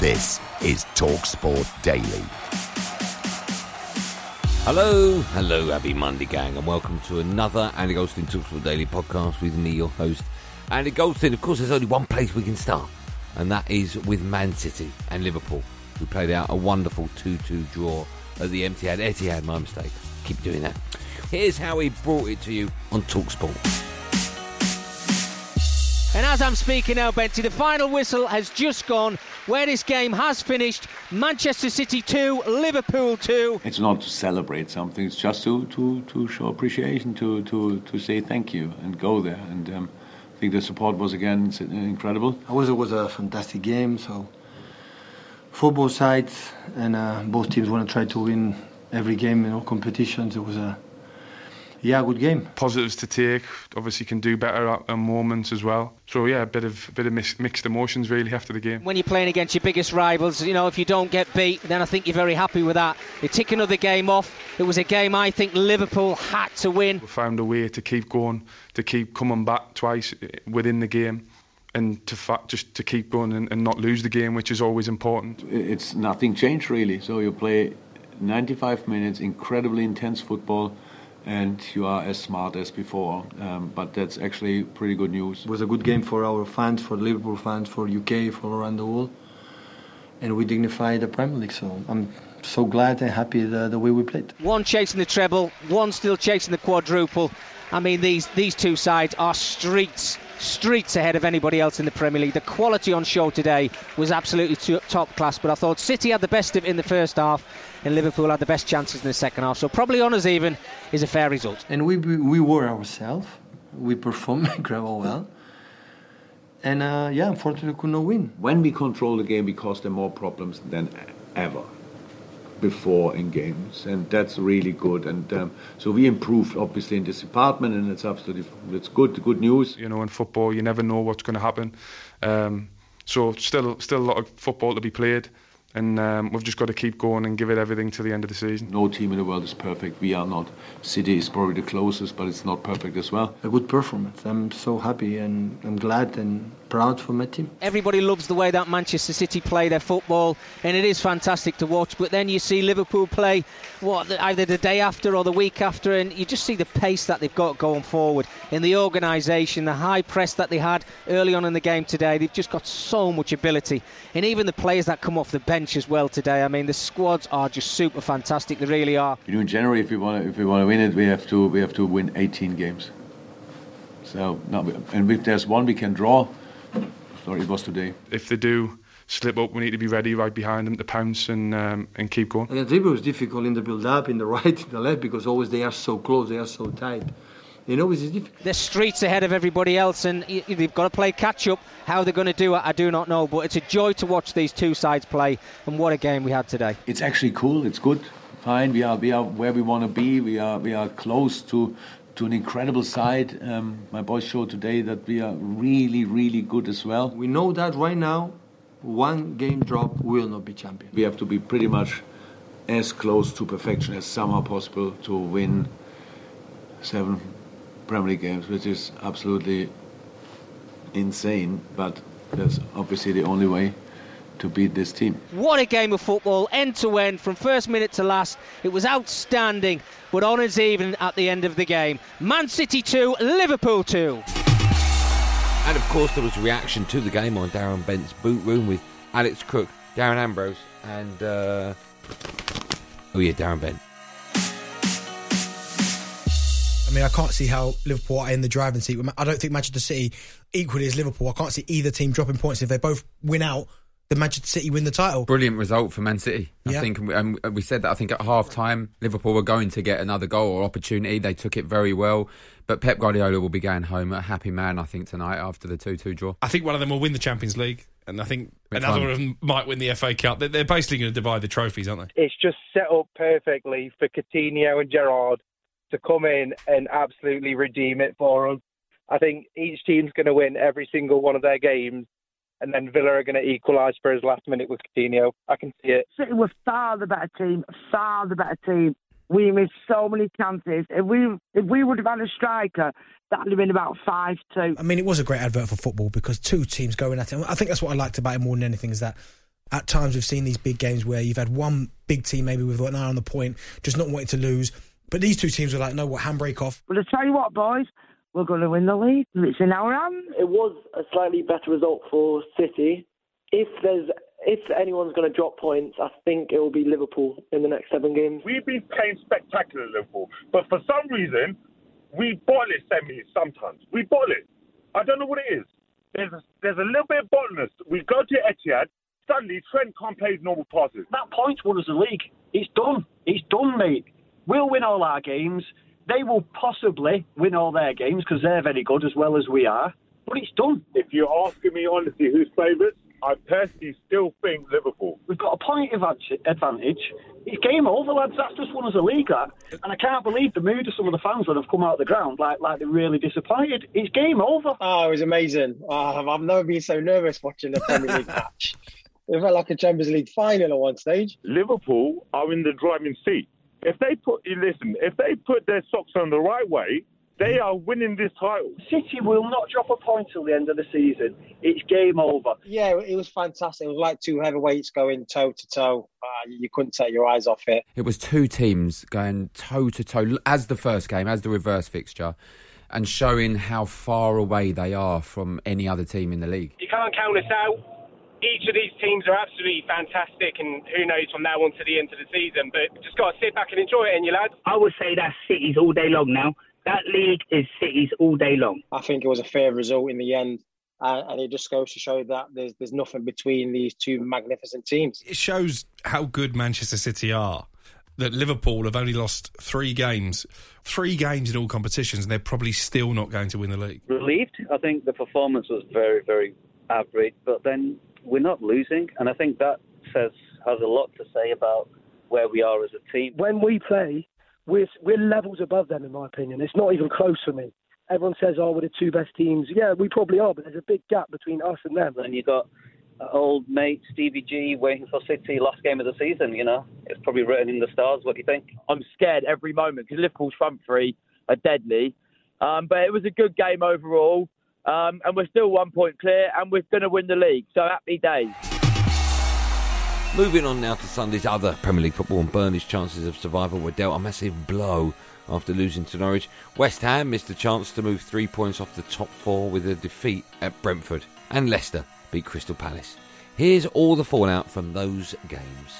This is TalkSport Daily. Hello, happy Monday, gang, and welcome to another Andy Goldstein TalkSport Daily podcast with me, your host, Andy Goldstein. Of course, there's only one place we can start, and that is with Man City and Liverpool, who played out a wonderful 2-2 draw at the Etihad. My mistake. Keep doing that. Here's how we brought it to you on TalkSport. And as I'm speaking now, Benty, the final whistle has just gone, where this game has finished. Manchester City 2, Liverpool 2. It's not to celebrate something, it's just to show appreciation, to say thank you and go there. And I think the support was again incredible. It was a fantastic game, so for both sides, and both teams want to try to win every game in all competitions. It was a good game. Positives to take. Obviously, can do better at moments as well. So yeah, a bit of mixed emotions really after the game. When you're playing against your biggest rivals, you know, if you don't get beat, then I think you're very happy with that. You tick another game off. It was a game I think Liverpool had to win. We found a way to keep going, to keep coming back twice within the game, and to keep going and not lose the game, which is always important. It's nothing changed really. So you play 95 minutes, incredibly intense football, and you are as smart as before, but that's actually pretty good news. It was a good game for our fans, for Liverpool fans, for UK, for around the world, and we dignified the Premier League, so I'm so glad and happy the way we played. One chasing the treble, one still chasing the quadruple. I mean, these two sides are streets ahead of anybody else in the Premier League. The quality on show today was absolutely top class, but I thought City had the best of it in the first half and Liverpool had the best chances in the second half, so probably on us even is a fair result. And we were ourselves, we performed incredible well, and unfortunately could not win. When we control the game, we cause them more problems than ever before in games, and that's really good. And so we improved obviously in this department, and it's absolutely good news. You know, in football you never know what's going to happen, so still a lot of football to be played, and we've just got to keep going and give it everything to the end of the season. No team in the world is perfect. We are not. City is probably the closest, but it's not perfect as well. A good performance. I'm so happy and I'm glad and proud for my team. Everybody loves the way that Manchester City play their football, and it is fantastic to watch, but then you see Liverpool play either the day after or the week after, and you just see the pace that they've got going forward in the organisation, the high press that they had early on in the game today. They've just got so much ability, and even the players that come off the bench as well today. I mean, the squads are just super fantastic, they really are. You know, in January, if we want to win it, we have to win 18 games. So, and if there's one we can draw, sorry, it was today. If they do slip up, we need to be ready right behind them to pounce and keep going. And it was difficult in the build-up, in the right, in the left, because always they are so close, they are so tight. You know, it's difficult. They're streets ahead of everybody else, and they've got to play catch-up. How they're going to do it, I do not know, but it's a joy to watch these two sides play, and what a game we had today. It's actually cool, it's good, fine, we are where we want to be, we are close to an incredible side. My boys showed today that we are really, really good as well. We know that right now, one game drop will not be champion. We have to be pretty much as close to perfection as somehow possible to win 7 Premier League games, which is absolutely insane, but that's obviously the only way to beat this team. What a game of football, end to end, from first minute to last. It was outstanding, but on its even at the end of the game. Man City 2, Liverpool 2. And of course there was a reaction to the game on Darren Bent's Boot Room with Alex Crook, Darren Ambrose and Darren Bent. I mean, I can't see how Liverpool are in the driving seat. I don't think Manchester City equally as Liverpool. I can't see either team dropping points. If they both win out, then Manchester City win the title. Brilliant result for Man City. Yeah. I think, and we said that, I think at half-time, Liverpool were going to get another goal or opportunity. They took it very well. But Pep Guardiola will be going home a happy man, I think, tonight after the 2-2 draw. I think one of them will win the Champions League. And I think another of them might win the FA Cup. They're basically going to divide the trophies, aren't they? It's just set up perfectly for Coutinho and Gerrard to come in and absolutely redeem it for us. I think each team's going to win every single one of their games, and then Villa are going to equalise for his last minute with Coutinho. I can see it. City were far the better team. We missed so many chances. If we would have had a striker, that would have been about 5-2. I mean, it was a great advert for football because two teams going at it. I think that's what I liked about it more than anything is that at times we've seen these big games where you've had one big team maybe with an eye on the point, just not wanting to lose. But these two teams were like, no, what, handbrake off. Well, I tell you what, boys, we're going to win the league. It's in our hands. It was a slightly better result for City. If anyone's going to drop points, I think it will be Liverpool in the next 7 games. We've been playing spectacular, Liverpool. But for some reason, we bottle it semis sometimes. We bottle it. I don't know what it is. There's a little bit of bottleness. We go to Etihad. Suddenly, Trent can't play normal passes. That point won us the league. It's done. It's done, mate. We'll win all our games. They will possibly win all their games because they're very good as well as we are. But it's done. If you're asking me honestly who's favourites, I personally still think Liverpool. We've got a point advantage. It's game over, lads. That's just won us a league, that. And I can't believe the mood of some of the fans that have come out of the ground like they're really disappointed. It's game over. Oh, it was amazing. Oh, I've never been so nervous watching a Premier League match. It felt like a Champions League final at one stage. Liverpool are in the driving seat. If they put their socks on the right way, they are winning this title. City will not drop a point till the end of the season. It's game over. Yeah, it was fantastic. It was like two heavyweights going toe-to-toe. You couldn't take your eyes off it. It was two teams going toe-to-toe as the first game, as the reverse fixture, and showing how far away they are from any other team in the league. You can't count us out. Each of these teams are absolutely fantastic, and who knows from now on to the end of the season. But just got to sit back and enjoy it, ain't you, lads? I would say that's City's all day long now. That league is City's all day long. I think it was a fair result in the end, and it just goes to show that there's nothing between these two magnificent teams. It shows how good Manchester City are, that Liverpool have only lost 3 games in all competitions, and they're probably still not going to win the league. Relieved. I think the performance was very, very average, but then we're not losing, and I think that has a lot to say about where we are as a team. When we play, we're levels above them, in my opinion. It's not even close for me. Everyone says, oh, we're the two best teams. Yeah, we probably are, but there's a big gap between us and them. And you've got old mate Stevie G waiting for City last game of the season, you know. It's probably written in the stars. What do you think? I'm scared every moment because Liverpool's front three are deadly. But it was a good game overall. And we're still 1 point clear and we're going to win the league. So happy days. Moving on now to Sunday's other Premier League football, and Burnley's chances of survival were dealt a massive blow after losing to Norwich. West Ham missed a chance to move 3 points off the top four with a defeat at Brentford. And Leicester beat Crystal Palace. Here's all the fallout from those games.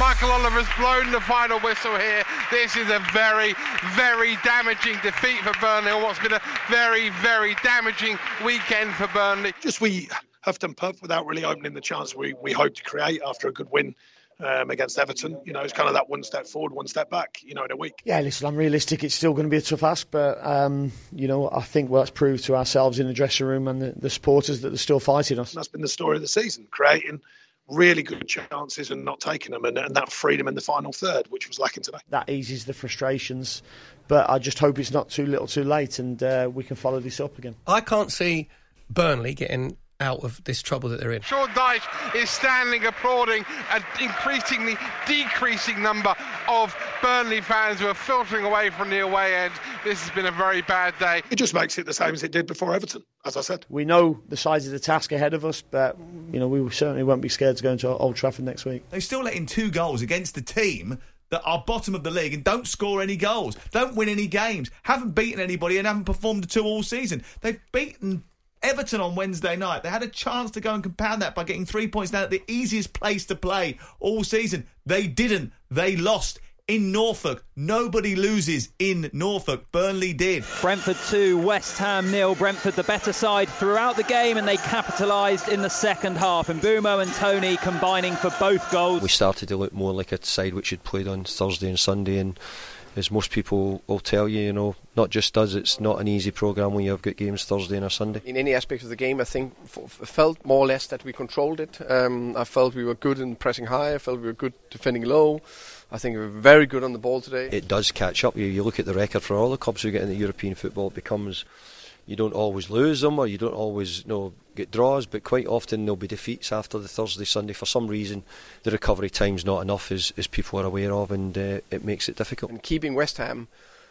Michael Oliver's blown the final whistle here. This is a very, very damaging defeat for Burnley, or what's been a very, very damaging weekend for Burnley. Just we huffed and puffed without really opening the chance we hoped to create after a good win against Everton. You know, it's kind of that one step forward, one step back, you know, in a week. Yeah, listen, I'm realistic. It's still going to be a tough ask, but, you know, I think that's proved to ourselves in the dressing room and the supporters that they're still fighting us. That's been the story of the season, creating really good chances and not taking them, and that freedom in the final third, which was lacking today. That eases the frustrations, but I just hope it's not too little too late and we can follow this up again. I can't see Burnley getting out of this trouble that they're in. Sean Dyche is standing applauding an increasingly decreasing number of Burnley fans who are filtering away from the away end. This has been a very bad day. It just makes it the same as it did before Everton, as I said. We know the size of the task ahead of us, but, you know, we certainly won't be scared to go into Old Trafford next week. They've still let in 2 goals against the team that are bottom of the league and don't score any goals, don't win any games, haven't beaten anybody and haven't performed at all season. They've beaten Everton on Wednesday night. They had a chance to go and compound that by getting 3 points down at the easiest place to play all season. They didn't. They lost in Norfolk. Nobody loses in Norfolk. Burnley did. Brentford 2, West Ham 0. Brentford the better side throughout the game, and they capitalised in the second half. And Mbumo and Tony combining for both goals. We started to look more like a side which had played on Thursday and Sunday, and as most people will tell you, you know, not just us, it's not an easy programme when you've got games Thursday and a Sunday. In any aspect of the game, I think felt more or less that we controlled it. I felt we were good in pressing high, I felt we were good defending low. I think we were very good on the ball today. It does catch up. You look at the record for all the clubs who get into European football, it becomes you don't always lose them or you don't always get draws, but quite often there'll be defeats after the Thursday, Sunday. For some reason, the recovery time's not enough, as people are aware of, and it makes it difficult. And keeping West Ham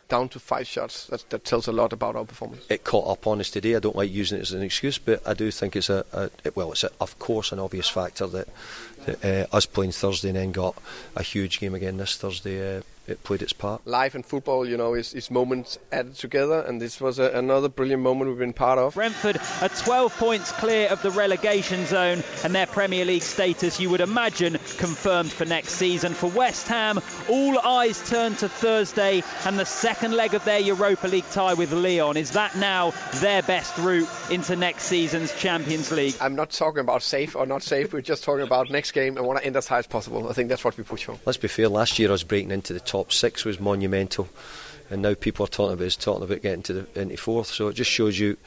down to 5 shots, that tells a lot about our performance. It caught up on us today. I don't like using it as an excuse, but I do think it's of course, an obvious factor that us playing Thursday and then got a huge game again this Thursday. It played its part. Life and football, is moments added together, and this was another brilliant moment we've been part of. Brentford are 12 points clear of the relegation zone, and their Premier League status, you would imagine, confirmed for next season. For West Ham, all eyes turn to Thursday and the second leg of their Europa League tie with Lyon. Is that now their best route into next season's Champions League? I'm not talking about safe or not safe, we're just talking about next game and want to end as high as possible. I think that's what we push for. Let's be fair, last year us breaking into the top 6 was monumental, and now people are talking about getting to into 4th. So it just shows you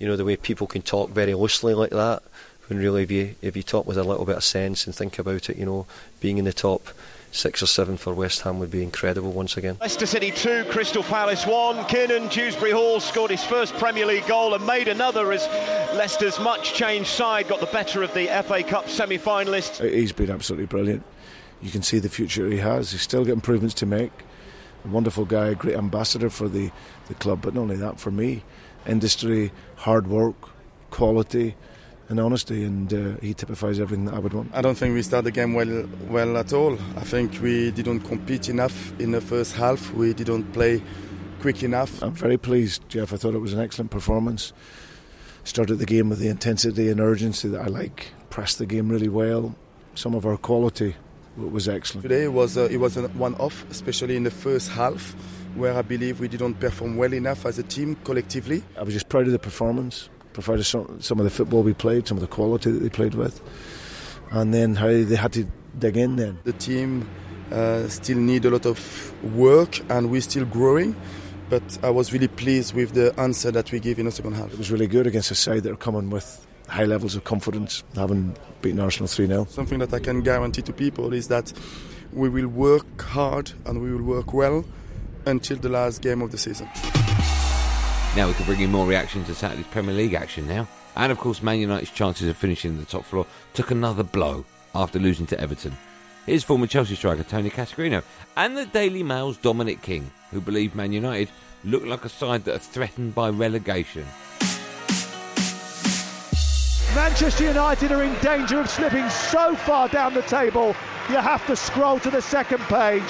the way people can talk very loosely like that. When really, if you talk with a little bit of sense and think about it, being in the top 6 or 7 for West Ham would be incredible once again. Leicester City 2, Crystal Palace 1. Kiernan Dewsbury Hall scored his first Premier League goal and made another as Leicester's much changed side got the better of the FA Cup semi-finalists. He's been absolutely brilliant. You can see the future he has. He's still got improvements to make. A wonderful guy, a great ambassador for the club, but not only that, for me. Industry, hard work, quality and honesty, and he typifies everything that I would want. I don't think we started the game well at all. I think we didn't compete enough in the first half. We didn't play quick enough. I'm very pleased, Jeff. I thought it was an excellent performance. Started the game with the intensity and urgency that I like. Pressed the game really well. Some of our quality was excellent. Today it was a one-off, especially in the first half, where I believe we didn't perform well enough as a team collectively. I was just proud of the performance, proud of some of the football we played, some of the quality that they played with, and then how they had to dig in then. The team still need a lot of work and we're still growing, but I was really pleased with the answer that we gave in the second half. It was really good against a side that are coming with high levels of confidence, having beaten Arsenal 3-0. Something that I can guarantee to people is that we will work hard and we will work well until the last game of the season. Now we can bring in more reaction to Saturday's Premier League action now. And of course, Man United's chances of finishing in the top floor took another blow after losing to Everton. Here's former Chelsea striker Tony Cascarino and the Daily Mail's Dominic King, who believe Man United look like a side that are threatened by relegation. Manchester United are in danger of slipping so far down the table, you have to scroll to the second page.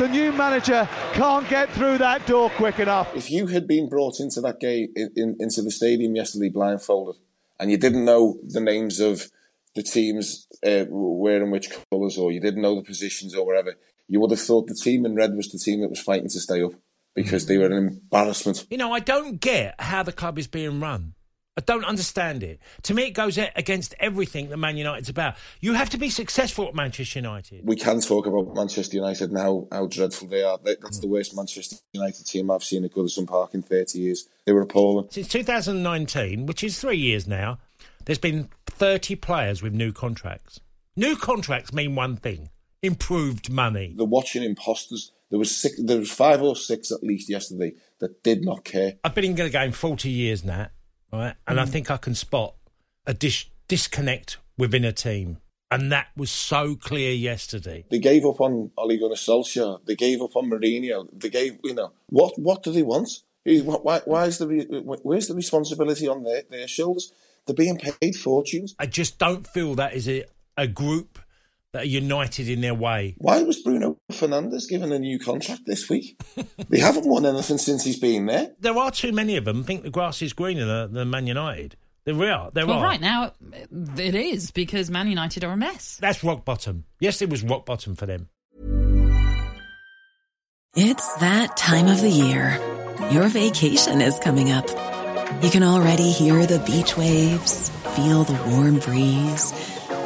The new manager can't get through that door quick enough. If you had been brought into that game, into the stadium yesterday blindfolded, and you didn't know the names of the teams wearing which colours, or you didn't know the positions or whatever, you would have thought the team in red was the team that was fighting to stay up, because they were an embarrassment. I don't get how the club is being run. I don't understand it. To me, it goes against everything that Man United's about. You have to be successful at Manchester United. We can talk about Manchester United and how dreadful they are. That's the worst Manchester United team I've seen at Goodison Park in 30 years. They were appalling. Since 2019, which is 3 years now, there's been 30 players with new contracts. New contracts mean one thing, improved money. They're watching imposters. There was 5 or 6 at least yesterday that did not care. I've been in the game 40 years now. Right? And I think I can spot a disconnect within a team. And that was so clear yesterday. They gave up on Ole Gunnar Solskjaer. They gave up on Mourinho. They gave, what do they want? Where's the responsibility on their shoulders? They're being paid fortunes. I just don't feel that is a group that are united in their way. Why was Bruno Fernandes given a new contract this week? They haven't won anything since he's been there. There are too many of them think the grass is greener than Man United. There are. Right now, it is, because Man United are a mess. That's rock bottom. Yes, it was rock bottom for them. It's that time of the year. Your vacation is coming up. You can already hear the beach waves, feel the warm breeze,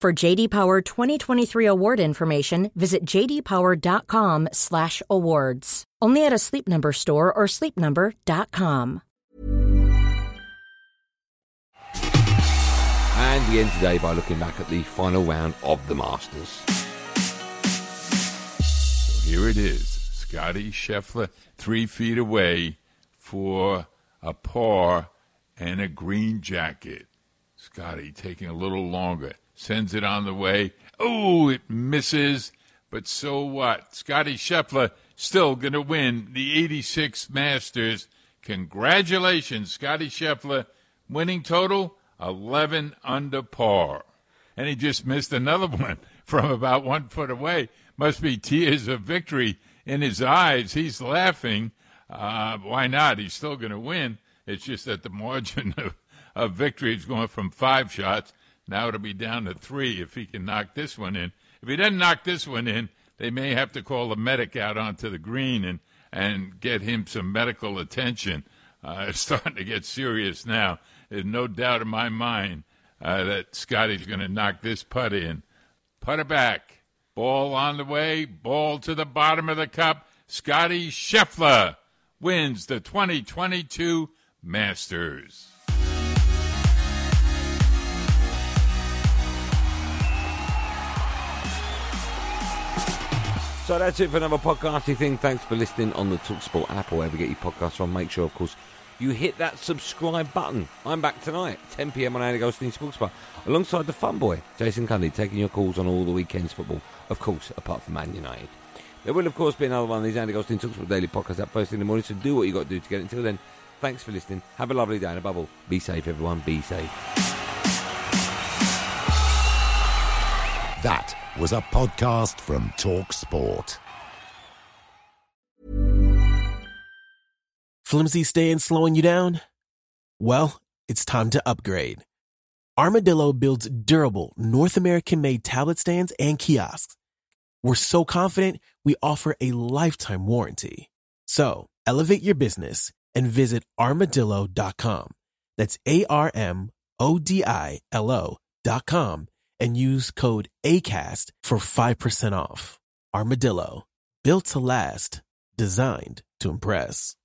For JD Power 2023 award information, visit jdpower.com/awards. Only at a Sleep Number store or sleepnumber.com. And we end today by looking back at the final round of the Masters. So here it is. Scottie Scheffler 3 feet away for a par and a green jacket. Scottie taking a little longer. Sends it on the way. Oh, it misses. But so what? Scottie Scheffler still going to win the 86th Masters. Congratulations, Scottie Scheffler. Winning total? 11 under par. And he just missed another one from about 1 foot away. Must be tears of victory in his eyes. He's laughing. Why not? He's still going to win. It's just that the margin of victory is going from 5 shots. Now it'll be down to 3 if he can knock this one in. If he doesn't knock this one in, they may have to call a medic out onto the green and get him some medical attention. It's starting to get serious now. There's no doubt in my mind that Scottie's going to knock this putt in. Putter back. Ball on the way. Ball to the bottom of the cup. Scottie Scheffler wins the 2022 Masters. So that's it for another podcasty thing. Thanks for listening on the TalkSport app or wherever you get your podcasts from. Make sure, of course, you hit that subscribe button. I'm back tonight, 10pm on Andy Goldstein Sports Bar, alongside the fun boy, Jason Cundy, taking your calls on all the weekend's football, of course, apart from Man United. There will, of course, be another one of these Andy Goldstein Talksport Daily podcasts up first thing in the morning, so do what you got to do to get it. Until then, thanks for listening. Have a lovely day, and above all, be safe, everyone. Be safe. That was a podcast from TalkSport. Flimsy stand slowing you down? Well, it's time to upgrade. Armadillo builds durable North American-made tablet stands and kiosks. We're so confident we offer a lifetime warranty. So, elevate your business and visit Armadillo.com. That's ARMODILO.com and use code ACAST for 5% off. Armadillo. Built to last. Designed to impress.